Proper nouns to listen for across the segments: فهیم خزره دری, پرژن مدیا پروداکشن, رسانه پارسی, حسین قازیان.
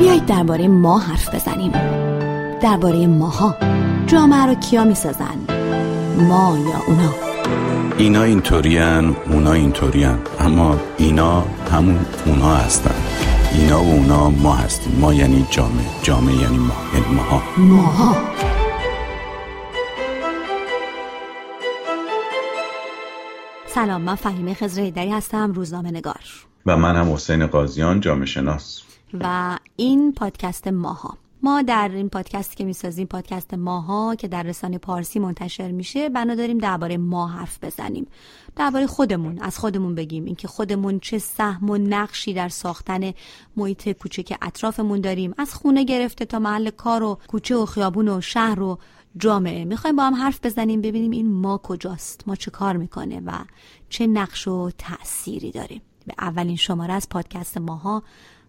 بیایید درباره ما حرف بزنیم، درباره ماها. جامعه رو کیا میسازن؟ ما یا اونا؟ اینا اینطورین، اونا اینطورین، اما اینا همون اونا هستن. اینا و اونا ما هستیم. ما یعنی جامعه، جامعه یعنی ما، یعنی ماها. ماها. سلام، من فهیم خزره دری هستم، روزنامه نگار. و من هم حسین قازیان، جامعه شناس. و این پادکست ماها. ما در این پادکستی که میسازیم، پادکست ماها که در رسانه پارسی منتشر میشه، بنا داریم درباره ما حرف بزنیم، درباره خودمون، از خودمون بگیم، اینکه خودمون چه سهم و نقشی در ساختن محیط کوچک اطرافمون داریم، از خونه گرفته تا محل کار و کوچه و خیابون و شهر و جامعه. میخوایم با هم حرف بزنیم، ببینیم این ما کجاست، ما چه کار میکنه و چه نقش و تأثیری داریم. به اولین شماره از پادکست ماها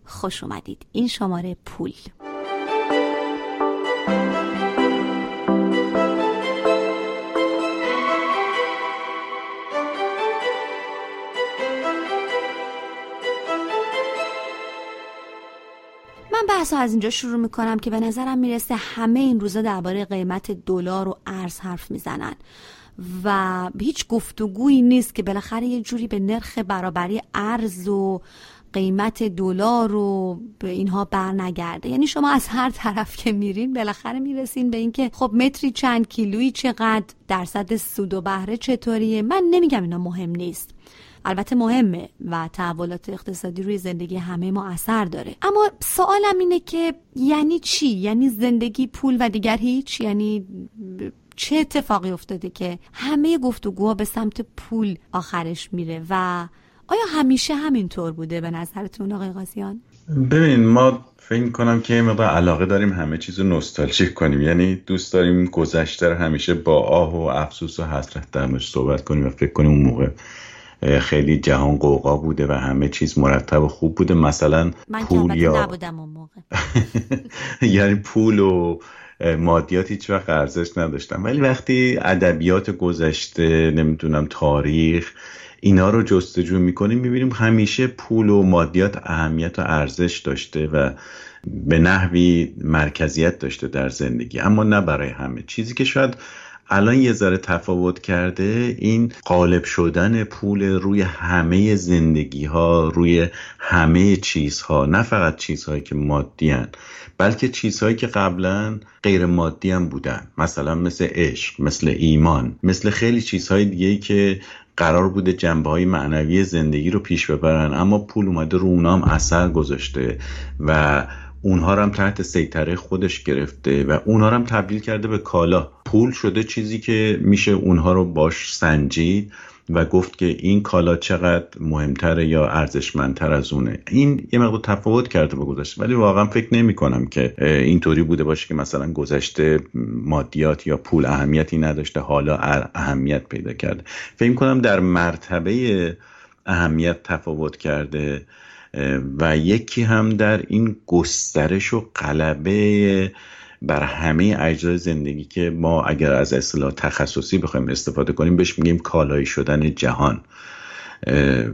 خوش اومدید. این شماره پول. من بحثو از اینجا شروع میکنم که به نظرم میرسه همه این روزا درباره قیمت دلار و ارز حرف میزنن و هیچ گفتگویی نیست که بالاخره یه جوری به نرخ برابری ارز و قیمت دلار رو به اینها بر نگرده. یعنی شما از هر طرف که میرین بالاخره میرسین به اینکه خب متری چند، کیلویی چقدر، درصد سود و بهره چطوریه. من نمیگم اینا مهم نیست، البته مهمه و تحولات اقتصادی روی زندگی همه ما اثر داره، اما سوالم اینه که یعنی چی؟ یعنی زندگی، پول و دیگر هیچ؟ یعنی چه اتفاقی افتاده که همه گفتگوها به سمت پول آخرش میره و آیا همیشه همینطور بوده به نظرتون آقای قازیان؟ ببین، ما فکر کنم که یه مقدار علاقه داریم همه چیز رو نوستالژیک کنیم، یعنی دوست داریم گذشته رو همیشه با آه و افسوس و حسرت درمش صحبت کنیم و فکر کنیم اون موقع خیلی جهان قوقا بوده و همه چیز مرتب و خوب بوده. مثلا پول یا یعنی پول و مادیات هیچ وقت ارزش نداشتن، ولی وقتی ادبیات گذشته، نمیدونم تاریخ، اینا رو جستجو میکنیم میبینیم همیشه پول و مادیات اهمیت و ارزش داشته و به نحوی مرکزیت داشته در زندگی، اما نه برای همه. چیزی که شاید الان یه ذره تفاوت کرده این غالب شدن پول روی همه زندگی ها، روی همه چیزها، نه فقط چیزهایی که مادی هن، بلکه چیزهایی که قبلا غیر مادی هم بودن، مثلا مثل عشق، مثل ایمان، مثل خیلی چیزهای دیگه‌ای که قرار بوده جنبه‌های معنوی زندگی رو پیش ببرن، اما پول اومده رو اونا هم اثر گذاشته و اونها رو هم تحت سیطره خودش گرفته و اونها رو هم تبدیل کرده به کالا. پول شده چیزی که میشه اونها رو باش سنجید و گفت که این کالا چقدر مهمتره یا ارزشمندتر از اونه. این یه مقدار تفاوت کرده با گذشته، ولی واقعا فکر نمی کنم که اینطوری بوده باشه که مثلا گذشته مادیات یا پول اهمیتی نداشته، حالا اهمیت پیدا کرده. فکر کنم در مرتبه اهمیت تفاوت کرده و یکی هم در این گسترش و غلبه بر همه اجزای زندگی که ما اگر از اصطلاح تخصصی بخوایم استفاده کنیم بهش میگیم کالایی شدن جهان.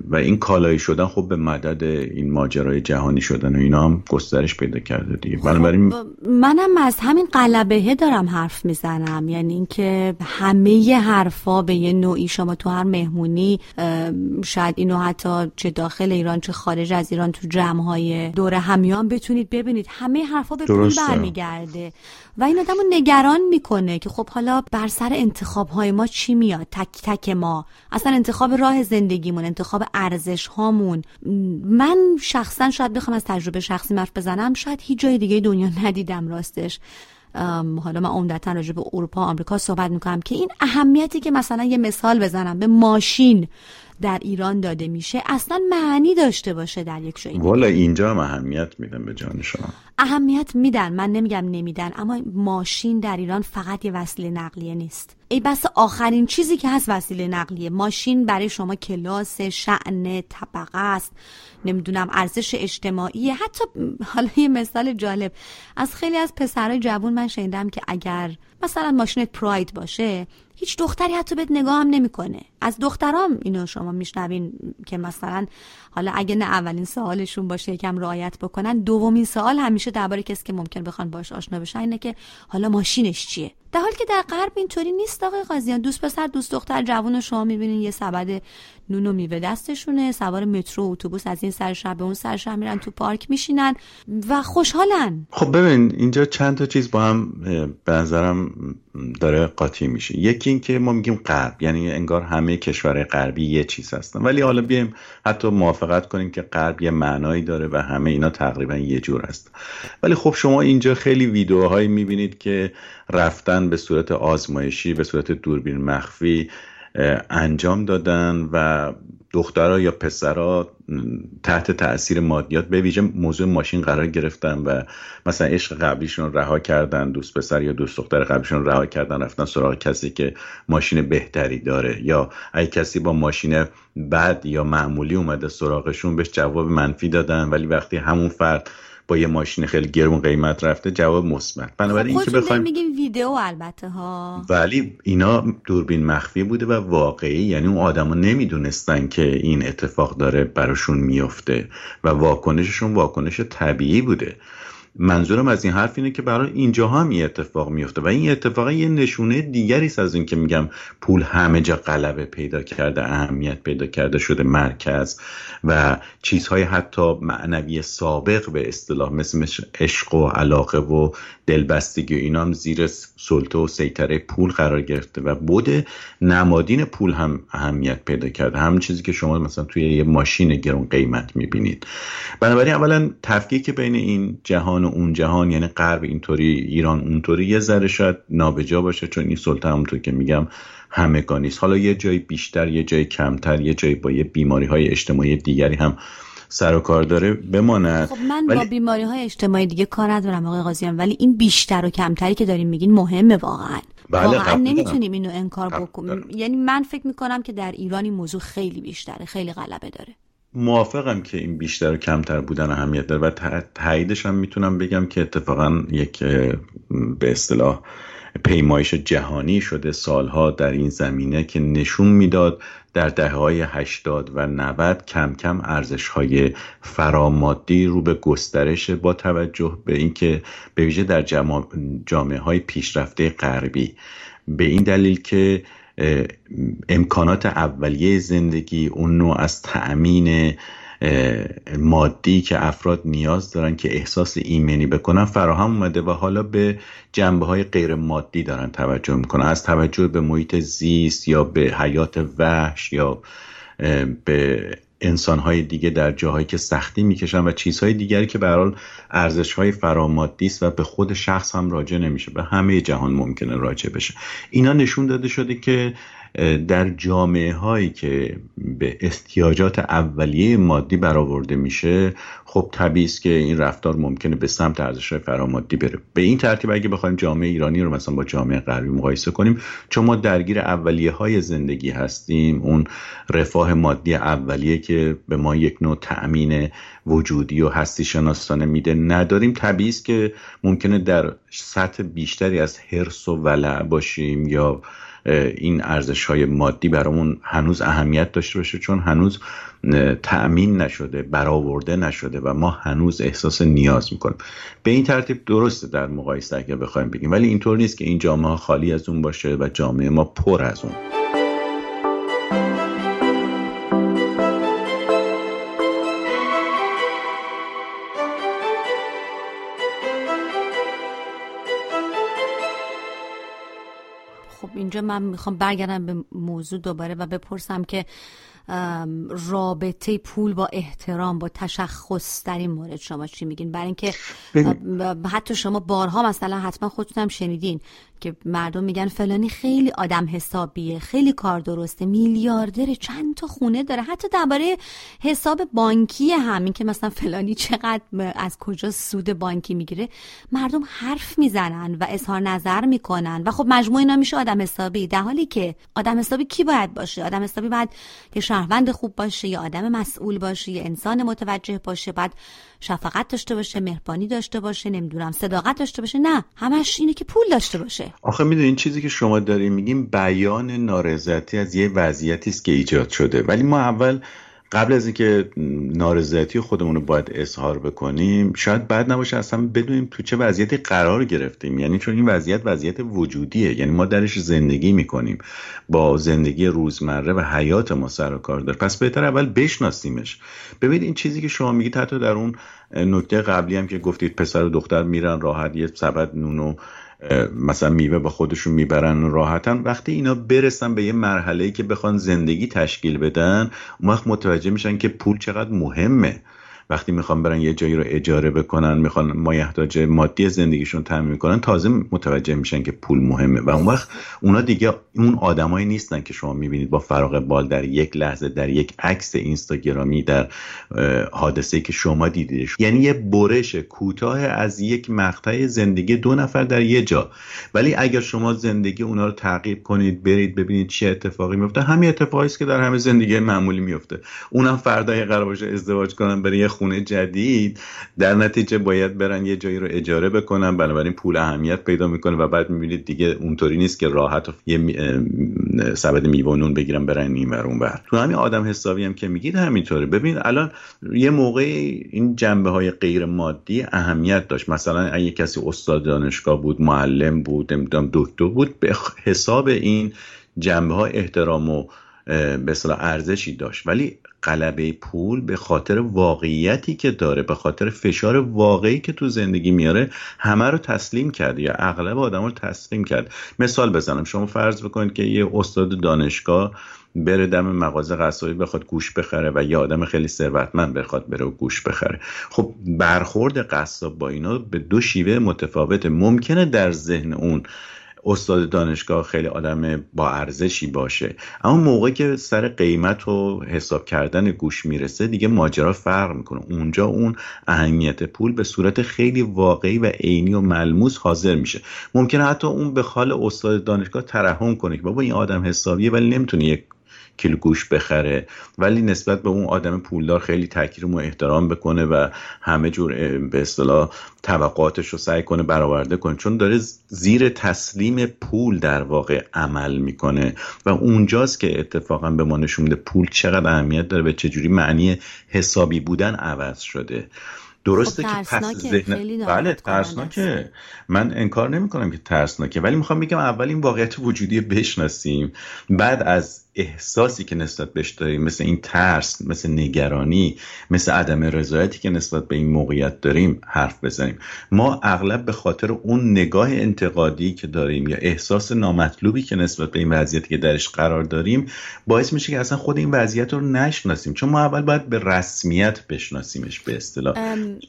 و این کالایی شدن خب به مدد این ماجرای جهانی شدن و اینا هم گسترش پیدا کرده دیگه. بنابراین منم از همین قلبه دارم حرف میزنم، یعنی اینکه همه حرفا به یه نوعی، شما تو هر مهمونی شاید اینو حتی چه داخل ایران چه خارج از ایران تو جمع‌های دوره همیان بتونید ببینید، همه حرفا به پول برمیگرده و این آدمو نگران میکنه که خب حالا بر سر انتخاب‌های ما چی میاد، تک تک ما، اصلا انتخاب راه زندگی، انتخاب ارزش هامون. من شخصا شاید بخوام از تجربه شخصی حرف بزنم، شاید هیچ جای دیگه دنیا ندیدم راستش. حالا من عمدتاً راجع به اروپا و آمریکا صحبت میکنم که این اهمیتی که مثلا یه مثال بزنم به ماشین در ایران داده میشه اصلا معنی داشته باشه در یک جایی. والا اینجا هم اهمیت میدن، به جان شما اهمیت میدن، من نمیگم نمیدن، اما ماشین در ایران فقط یه وسیله نقلیه نیست، ای بس آخرین چیزی که هست وسیله نقلیه. ماشین برای شما کلاس، شأن، طبقه است، نمیدونم ارزش اجتماعی. حتی حالا یه مثال جالب، از خیلی از پسرای جوان من شنیدم که اگر مثلا ماشینت پراید باشه هیچ دختری حتی بهت نگاه هم نمیکنه. از دخترام اینو شما میشنوین که مثلا حالا اگه نه اولین سوالشون باشه یکم رعایت بکنن، دومین سوال همیشه درباره کسی که ممکن بخوان باهاش آشنا بشن اینه که حالا ماشینش چیه. در حالی که در غرب اینطوری نیست آقای قازیان. دوست پسر دوست دختر جوون شما میبینین یه سبد نون و میوه دستشونه، سوار مترو اتوبوس از این سر شهر به اون سر شهر میرن، تو پارک میشینن و خوشحالن. خب ببین اینجا چند تا چیز با هم به نظرم داره قاطی میشه. یکی این که ما میگیم غرب، یعنی انگار همه کشورهای غربی یه چیز هستن، ولی حالا بیایم حتی موافقت کنیم که غرب یه معنایی داره و همه اینا تقریبا یه جور هست. ولی خب شما اینجا خیلی ویدیوهایی میبینید که رفتن به صورت آزمایشی به صورت دوربین مخفی انجام دادن و دخترها یا پسرها تحت تأثیر مادیات به ویژه موضوع ماشین قرار گرفتن و مثلا عشق قبلیشون رو رها کردن، دوست پسر یا دوست دختر قبلیشون رو رها کردن، رفتن سراغ کسی که ماشین بهتری داره، یا اگه کسی با ماشین بد یا معمولی اومده سراغشون بهش جواب منفی دادن، ولی وقتی همون فرد با یه ماشین خیلی گرون قیمت رفته جواب مثبت. بنابراین خب این که بخوایم میگیم ویدیو البته ها، ولی اینا دوربین مخفی بوده و واقعی، یعنی اون آدما نمیدونستن که این اتفاق داره براشون میفته و واکنششون واکنش طبیعی بوده. منظورم از این حرف اینه که برای اینجاها هم یه اتفاق میفته و این اتفاق یه نشونه دیگری است از این که میگم پول همه جا غلبه پیدا کرده، اهمیت پیدا کرده شده مرکز و چیزهای حتی معنوی سابق به اصطلاح مثل عشق و علاقه و دلبستگی و اینا هم زیر سلطه و سیطره پول قرار گرفته و بُعد نمادین پول هم اهمیت پیدا کرده، همون چیزی که شما مثلا توی یه ماشین گران قیمت میبینید. بنابراین اولا تفکیک بین این جهان اون جهان، یعنی غرب اینطوری ایران اونطوری، یه ذره شاید نابجا باشه، چون این سلطه همونطور که میگم همگانی است. حالا یه جای بیشتر یه جای کمتر یه جای با یه بیماری‌های اجتماعی دیگری هم سر و کار داره بماند. خب من ولی... با بیماری‌های اجتماعی دیگه کار ندارم آقای قازیان، ولی این بیشتر و کمتری که دارین میگین مهمه واقعا. بله واقعا نمیتونیم اینو انکار بکنیم. یعنی من فکر می‌کنم که در ایران این موضوع خیلی بیشتره، خیلی غلبه داره. موافقم که این بیشتر و کمتر بودن اهمیت داره و تاییدش هم میتونم بگم که اتفاقا یک به اصطلاح پیمایش جهانی شده سالها در این زمینه که نشون میداد در دهه‌های 80 و 90 کم کم ارزش‌های فرامادی رو به گسترش با توجه به اینکه به ویژه در جامعه‌های پیشرفته غربی به این دلیل که امکانات اولیه زندگی، اون نوع از تأمین مادی که افراد نیاز دارن که احساس ایمنی بکنن فراهم اومده و حالا به جنبه‌های غیر مادی دارن توجه میکنن، از توجه به محیط زیست یا به حیات وحش یا به انسان‌های دیگه در جاهایی که سختی می‌کشن و چیزهای دیگری که به هر حال ارزش‌های فرامادی است و به خود شخص هم راجع نمیشه، به همه جهان ممکنه راجع بشه. اینا نشون داده شده که در جامعه‌هایی که به احتیاجات اولیه مادی برآورده میشه خب طبیعی است که این رفتار ممکنه به سمت ارزش‌های فرامادی بره. به این ترتیب اگه بخوایم جامعه ایرانی رو مثلا با جامعه غربی مقایسه کنیم، چون ما درگیر اولیه‌های زندگی هستیم، اون رفاه مادی اولیه که به ما یک نوع تأمین وجودی و هستی شناسانه میده نداریم، طبیعی است که ممکنه در سطح بیشتری از حرص و ولع باشیم یا این ارزش‌های مادی برامون هنوز اهمیت داشته باشه چون هنوز تأمین نشده، برآورده نشده و ما هنوز احساس نیاز میکنیم. به این ترتیب درسته در مقایسه اگر بخوایم بگیم، ولی اینطور نیست که این جامعه خالی از اون باشه و جامعه ما پر از اون. اینجا من میخوام برگردم به موضوع دوباره و بپرسم که رابطه پول با احترام با تشخص در این مورد شما چی میگین؟ برای اینکه حتی شما بارها مثلا حتما خودتونم شنیدین که مردم میگن فلانی خیلی آدم حسابیه، خیلی کار درسته، میلیاردره، چند تا خونه داره، حتی درباره حساب بانکی همین که مثلا فلانی چقدر از کجا سود بانکی میگیره مردم حرف میزنن و اظهار نظر میکنن و خب مجموع اینا میشه آدم حسابی، در حالی که آدم حسابی کی باید باشه؟ آدم حسابی باید یه شهروند خوب باشه، یه آدم مسئول باشه، یه انسان متوجه باشه، بعد شفقت داشته باشه، مهربانی داشته باشه، نمیدونم صداقت داشته باشه. نه، همش اینه که پول داشته باشه. میشه. آخه میدونین چیزی که شما دارین میگین بیان نارضایتی از یه وضعیتی است که ایجاد شده، ولی ما اول قبل از اینکه نارضایتی خودمون رو باید اظهار بکنیم، شاید بد نباشه اصلا بدونیم تو چه وضعیتی قرار گرفتیم. یعنی چون این وضعیت وجودیه، یعنی ما درش زندگی میکنیم، با زندگی روزمره و حیات ما سر و کار داره، پس بهتر اول بشناسیمش. ببینید این چیزی که شما میگید، حتی در اون نکته قبلی هم که گفتید پسر و دختر میرن راحت یه سبد نونو مثلا میوه با خودشون میبرن راحتن، وقتی اینا برسن به یه مرحله‌ای که بخوان زندگی تشکیل بدن، اون وقت متوجه میشن که پول چقدر مهمه. وقتی میخوان برن یه جایی رو اجاره بکنن، میخوان مایحتاج مادی زندگیشون تامین کنن، تازه متوجه میشن که پول مهمه. و اون وقت اونا دیگه اون آدمایی نیستن که شما میبینید با فراغ بال در یک لحظه در یک عکس اینستاگرامی در حادثه‌ای که شما دیدیدش، یعنی یه برش کوتاه از یک مقطع زندگی دو نفر در یه جا. ولی اگر شما زندگی اونا رو تعقیب کنید، برید ببینید چه اتفاقی میفته، همین اتفاقی است که در همه زندگی معمولی میفته. اونم فردا قرار باشه ازدواج کنن، برای خونه جدید، در نتیجه باید برن یه جایی رو اجاره بکنن، بنابراین پول اهمیت پیدا میکنه و بعد میبینید دیگه اونطوری نیست که راحت یه سبد میوه و نون بگیرن برن این ور اون ور. تو همین آدم حسابی هم که میگید همینطوره. ببین الان یه موقع این جنبه های غیر مادی اهمیت داشت، مثلا اگه کسی استاد دانشگاه بود، معلم بود، نمیدونم دکتر بود، به حساب این جنبه ها احترام و به اصطلاح ارزشی داشت. ولی غلبه پول به خاطر واقعیتی که داره، به خاطر فشار واقعی که تو زندگی میاره، همه رو تسلیم کرد یا اغلب آدم رو تسلیم کرد. مثال بزنم، شما فرض بکنید که یه استاد دانشگاه بره دم مغازه قصابی بخواد گوش بخره و یه آدم خیلی ثروتمند بخواد بره و گوش بخره. خب برخورد قصاب با اینا به دو شیوه متفاوته. ممکنه در ذهن اون استاد دانشگاه خیلی آدم با ارزشی باشه، اما موقعی که سر قیمت و حساب کردن گوش میرسه دیگه ماجرا فرق میکنه. اونجا اون اهمیت پول به صورت خیلی واقعی و عینی و ملموس حاضر میشه. ممکنه حتی اون به خال استاد دانشگاه ترحم کنه که بابا این آدم حسابیه ولی نمیتونه یک کیلو گوش بخره، ولی نسبت به اون آدم پولدار خیلی تکریم و احترام بکنه و همه جور به اصطلاح توقعاتش رو سعی کنه برآورده کنه، چون داره زیر تسلیم پول در واقع عمل میکنه. و اونجاست که اتفاقا به ما نشون میده پول چقدر اهمیت داره و چجوری معنی حسابی بودن عوض شده. درسته که پس ذهن بله ترسناکه، من انکار نمی کنم که ترسناکه، ولی میخوام بگم اول این واقعیت وجودی بشناسیم، بعد از احساسی که نسبت بهش داریم، مثل این ترس، مثل نگرانی، مثل عدم رضایتی که نسبت به این موقعیت داریم حرف بزنیم. ما اغلب به خاطر اون نگاه انتقادی که داریم یا احساس نامطلوبی که نسبت به این وضعیتی که درش قرار داریم باعث میشه که اصلا خود این وضعیت رو نشناسیم، چون ما اول باید به رسمیت بشناسیمش، به اصطلاح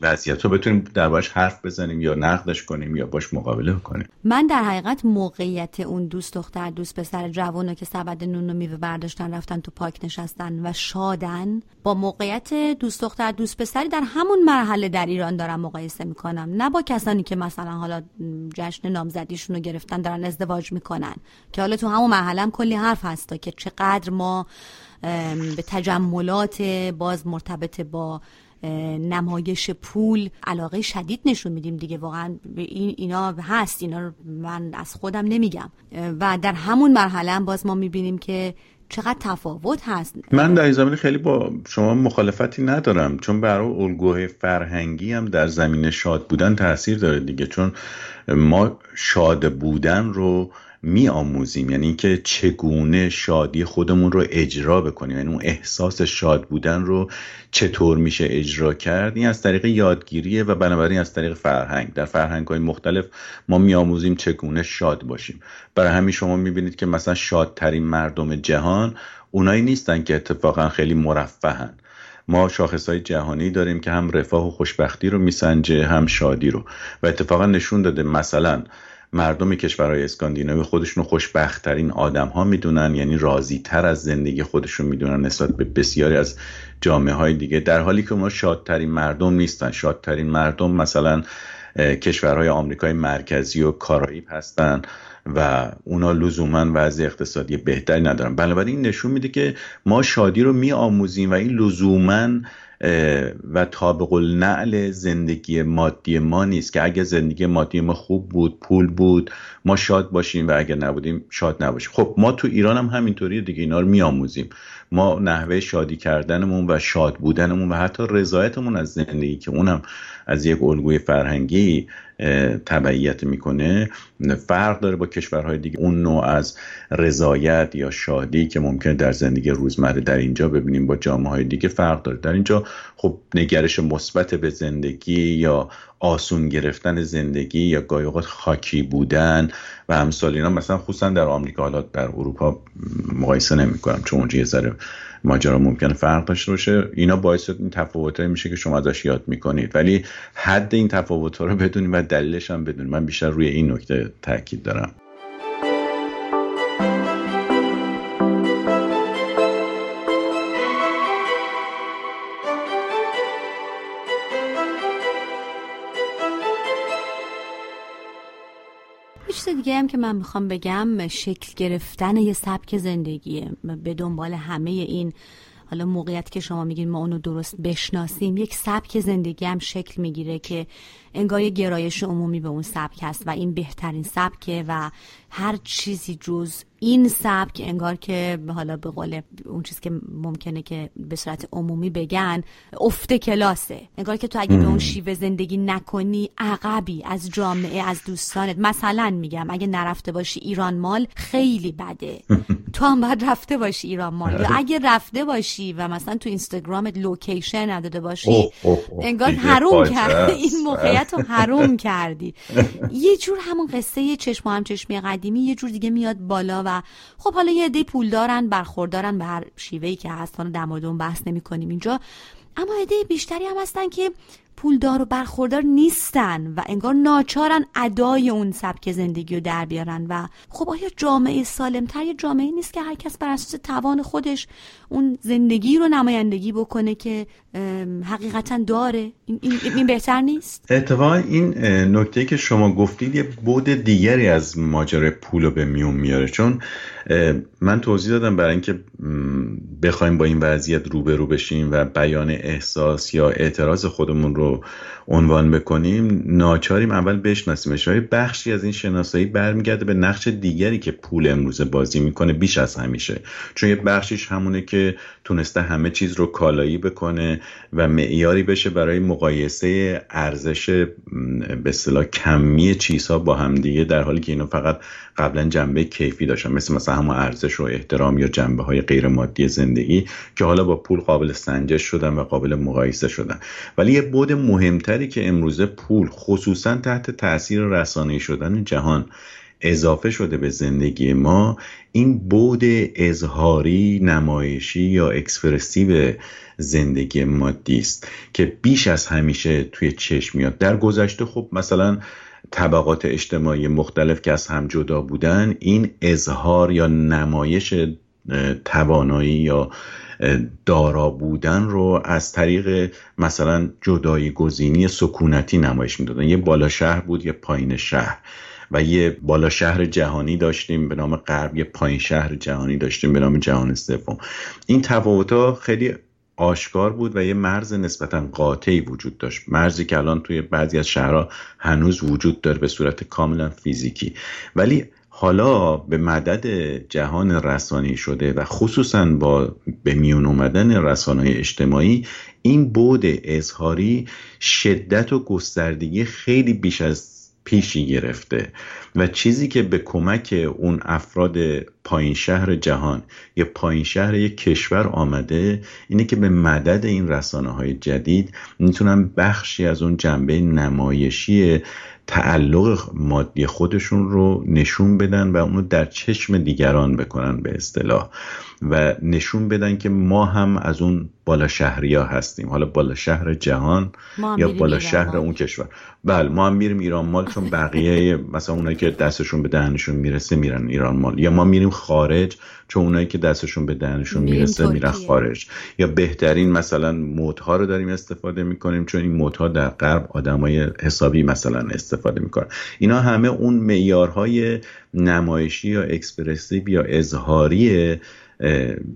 وضعیت رو بتونیم دربارش حرف بزنیم یا نقدش کنیم یا باش مقابله کنیم. من در حقیقت موقعیت اون دوست دختر، دوست پسر جوونو که سبد نون میوه برداشتن رفتن تو پارک نشستن و شادن، با موقعیت دوست دختر دوست پسری در همون مرحله در ایران دارم مقایسه میکنم، نه با کسانی که مثلا حالا جشن نامزدیشون رو گرفتن دارن ازدواج میکنن، که حالا تو همون مرحله هم کلی حرف هستا که چقدر ما به تجملات باز مرتبط با نمایش پول علاقه شدید نشون میدیم دیگه. واقعا اینا هست، اینا رو من از خودم نمیگم، و در همون مرحله هم باز ما میبینیم که چقدر تفاوت هست. من در این زمینه خیلی با شما مخالفتی ندارم، چون برای الگوهای فرهنگی هم در زمینه شاد بودن تاثیر داره دیگه، چون ما شاد بودن رو می آموزیم، یعنی اینکه چگونه شادی خودمون رو اجرا بکنیم، یعنی اون احساس شاد بودن رو چطور میشه اجرا کرد، این از طریق یادگیریه و بنابراین از طریق فرهنگ. در فرهنگ‌های مختلف ما می آموزیم چگونه شاد باشیم. برای همین شما می بینید که مثلا شادترین مردم جهان اونایی نیستن که اتفاقا خیلی مرفهن. ما شاخصهای جهانی داریم که هم رفاه و خوشبختی رو میسنجه، هم شادی رو، و اتفاقا نشون داده مثلا مردم کشورهای اسکاندیناوی خودشون رو خوشبخت‌ترین آدم‌ها میدونن، یعنی راضی‌تر از زندگی خودشون میدونن نسبت به بسیاری از جامعه‌های دیگه، در حالی که ما شادترین مردم نیستن. شادترین مردم مثلا کشورهای آمریکای مرکزی و کارائیب هستن و اونا لزوماً وضع اقتصادی بهتری ندارن. بنابراین این نشون میده که ما شادی رو میآموزیم و این لزوماً و تابع النعل زندگی مادی ما نیست که اگه زندگی مادی ما خوب بود، پول بود، ما شاد باشیم و اگه نبودیم شاد نباشیم. خب ما تو ایران هم همینطوری دیگه، اینا رو میآموزیم. ما نحوه شادی کردنمون و شاد بودنمون و حتی رضایتمون از زندگی که اونم از یک الگوی فرهنگی تبعیت میکنه فرق داره با کشورهای دیگه. اون نوع از رضایت یا شادی که ممکن در زندگی روزمره در اینجا ببینیم با جامعه‌های دیگه فرق داره. در اینجا خب نگرش مثبت به زندگی یا آسون گرفتن زندگی یا گاهی اوقات خاکی بودن و همسال اینا، مثلا خصوصا در آمریکا، حالا در اروپا مقایسه نمی‌کنم چون اونجا یه ذره ماجرا ممکنه فرق داشته باشه، اینا باعث این تفاوت‌های میشه که شما ازش یاد می‌کنید، ولی حد این تفاوت‌ها رو بدونید و دلیلش هم بدونید. من بیشتر روی این نکته تاکید دارم. دیگه هم که من میخوام بگم شکل گرفتن یه سبک زندگیه به دنبال همه این حالا موقعیت که شما میگین ما اونو درست بشناسیم، یک سبک زندگی هم شکل میگیره که انگار یه گرایش عمومی به اون سبک هست و این بهترین سبکه و هر چیزی جز این سبک انگار که حالا به قول اون چیز که ممکنه که به صورت عمومی بگن افت کلاسه، انگار که تو اگه به اون شیوه زندگی نکنی عقبی از جامعه، از دوستانت. مثلا میگم اگه نرفته باشی ایران مال خیلی بده، تو هم باید رفته باشی ایران مال، یا اگه رفته باشی و مثلا تو اینستاگرامت لوکیشن نداده باشی انگار حروم کردی این موقعیت رو، حروم کردی. یه جور همون قصه چشم هم چشمی قدیمی یه جور دیگه میاد بالا و خب حالا یه عده پول دارن، برخوردارن به هر شیوهی که هستن، در مورد اون بحث نمی کنیم اینجا، اما عده بیشتری هم هستن که پولدار و برخوردار نیستن و انگار ناچارن ادای اون سبک زندگی رو در بیارن. و خب آیا جامعه سالم‌تر یه جامعه نیست که هر کس بر اساس توان خودش اون زندگی رو نمایندگی بکنه که حقیقتاً داره؟ این بهتر نیست؟ اتفاقاً این نکته‌ای که شما گفتید یه بعد دیگری از ماجرای پول رو به میون میاره، چون من توضیح دادم برای اینکه بخوایم با این وضعیت روبرو بشیم و بیان احساس یا اعتراض خودمون رو عنوان بکنیم ناچاریم اول بشناسیمش. بخشی از این شناسایی برمیگرده به نقش دیگری که پول امروزه بازی میکنه بیش از همیشه، چون یه بخشیش همونه که تونسته همه چیز رو کالایی بکنه و معیاری بشه برای مقایسه ارزش به اصطلاح کمی چیزها با هم دیگه، در حالی که اینا فقط قبلا جنبه کیفی داشتن، مثلا همون ارزش و احترام یا جنبه‌های غیر مادی زندگی که حالا با پول قابل سنجش شدن و قابل مقایسه شدن. ولی یه بود مهمتری که امروزه پول خصوصا تحت تأثیر رسانه‌ای شدن جهان اضافه شده به زندگی ما، این بود اظهاری، نمایشی یا اکسپرسیو زندگی مادی است که بیش از همیشه توی چشم میاد. در گذشته خب مثلا طبقات اجتماعی مختلف که از هم جدا بودن، این اظهار یا نمایش توانایی یا دارا بودن رو از طریق مثلا جدایی گزینی سکونتی نمایش میدادن. یه بالا شهر بود، یه پایین شهر، و یه بالا شهر جهانی داشتیم به نام غرب، یه پایین شهر جهانی داشتیم به نام جهان سوم. این تفاوت‌ها خیلی آشکار بود و یه مرز نسبتاً قاطعی وجود داشت، مرزی که الان توی بعضی از شهرها هنوز وجود داره به صورت کاملا فیزیکی. ولی حالا به مدد جهان رسانه‌ای شده و خصوصاً با به میون آمدن رسانه‌های اجتماعی، این بعد اظهاری شدت و گستردگی خیلی بیش از پیشی گرفته و چیزی که به کمک اون افراد پایین شهر جهان یا پایین شهر یک کشور آمده اینه که به مدد این رسانه‌های جدید میتونن بخشی از اون جنبه نمایشی تعلق مادی خودشون رو نشون بدن و اونو در چشم دیگران بکنن به اصطلاح، و نشون بدن که ما هم از اون بالا شهریا هستیم، حالا بالا شهر جهان یا بالا شهر اون کشور. بله ما هم میریم ایران مال، چون بقیه مثلا اونایی که دستشون به دهنشون میرسه میرن ایران مال، یا ما میریم خارج چون اونایی که دستشون به دهنشون میرسه میرن خارج، یا بهترین مثلا مدها رو داریم استفاده میکنیم چون این مدها در غرب آدمای حسابی مثلا استفاده میکنن. اینا همه اون معیارهای نمایشی یا اکسپرسیو یا اظهاری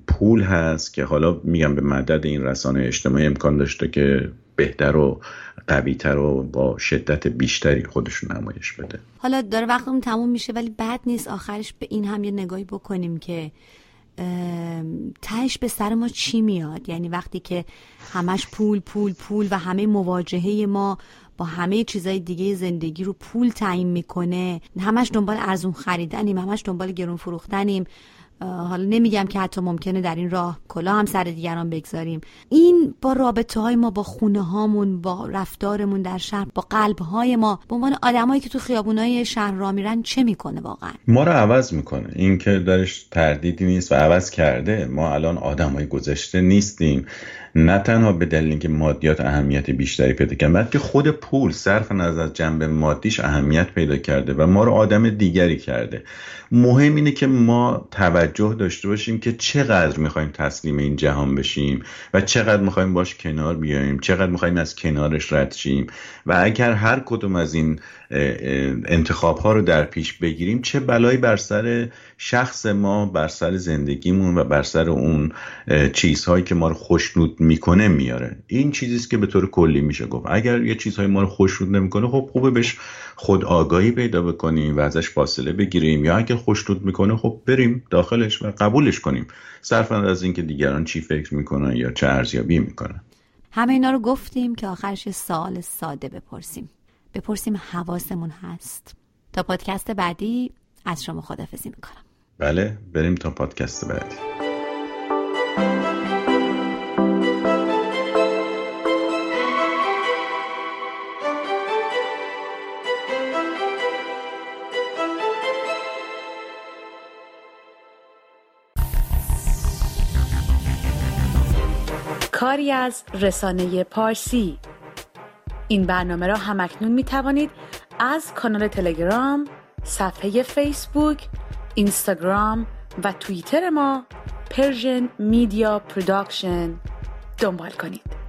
پول هست که حالا میگم به مدد این رسانه اجتماعی امکان داشته که بهتر و قوی‌تر و با شدت بیشتری خودشون نمایش بده. حالا داره وقتم تموم میشه، ولی بد نیست آخرش به این هم یه نگاهی بکنیم که تهش به سر ما چی میاد. یعنی وقتی که همش پول پول پول و همه مواجهه ما با همه چیزای دیگه زندگی رو پول تعیین میکنه، همش دنبال ارزون خریدنیم، همش دنبال گرون فروختنیم. حالا نمیگم که حتی ممکنه در این راه کلا هم سر دیگران بگذاریم. این با رابطه های ما با خونه هامون، با رفتارمون در شهر، با قلب های ما، به عنوان آدمایی که تو خیابونای شهر راه میرن چه میکنه؟ واقعا ما رو عوض میکنه، این که درش تردیدی نیست و عوض کرده. ما الان آدمای گذشته نیستیم، نه تنها به دلیل اینکه مادیات اهمیت بیشتری پیدا کرده، بلکه خود پول صرف نظر از جنبه مادیش اهمیت پیدا کرده و ما رو آدم دیگری کرده. مهم اینه که ما توجه داشته باشیم که چقدر می‌خوایم تسلیم این جهان بشیم و چقدر می‌خوایم باش کنار بیاییم، چقدر می‌خوایم از کنارش رد شیم و اگر هر کدوم از این انتخاب‌ها رو در پیش بگیریم چه بلایی بر سر شخص ما، بر سر زندگیمون و بر سر اون چیزهایی که ما رو خوشنود میکنه میاره. این چیزیست که به طور کلی میشه گفت اگر یه چیزهای ما رو خوشنود نمیکنه، خب خوبه بهش خود آگاهی پیدا بکنیم و ازش فاصله بگیریم، یا اگه خوشنود میکنه خب بریم داخلش و قبولش کنیم، صرف از اینکه دیگران چی فکر میکنن یا چه ارزیابی میکنن. همه اینا رو گفتیم که آخرش سوال ساده بپرسیم حواسمون هست. تا پادکست بعدی از شما خداحافظی میکنم. بله، بریم تا پادکست بعدی. کاری از رسانه پارسی. این برنامه را همکنون می توانید از کانال تلگرام، صفحه فیسبوک، اینستاگرام و توییتر ما پرژن مدیا پروداکشن دنبال کنید.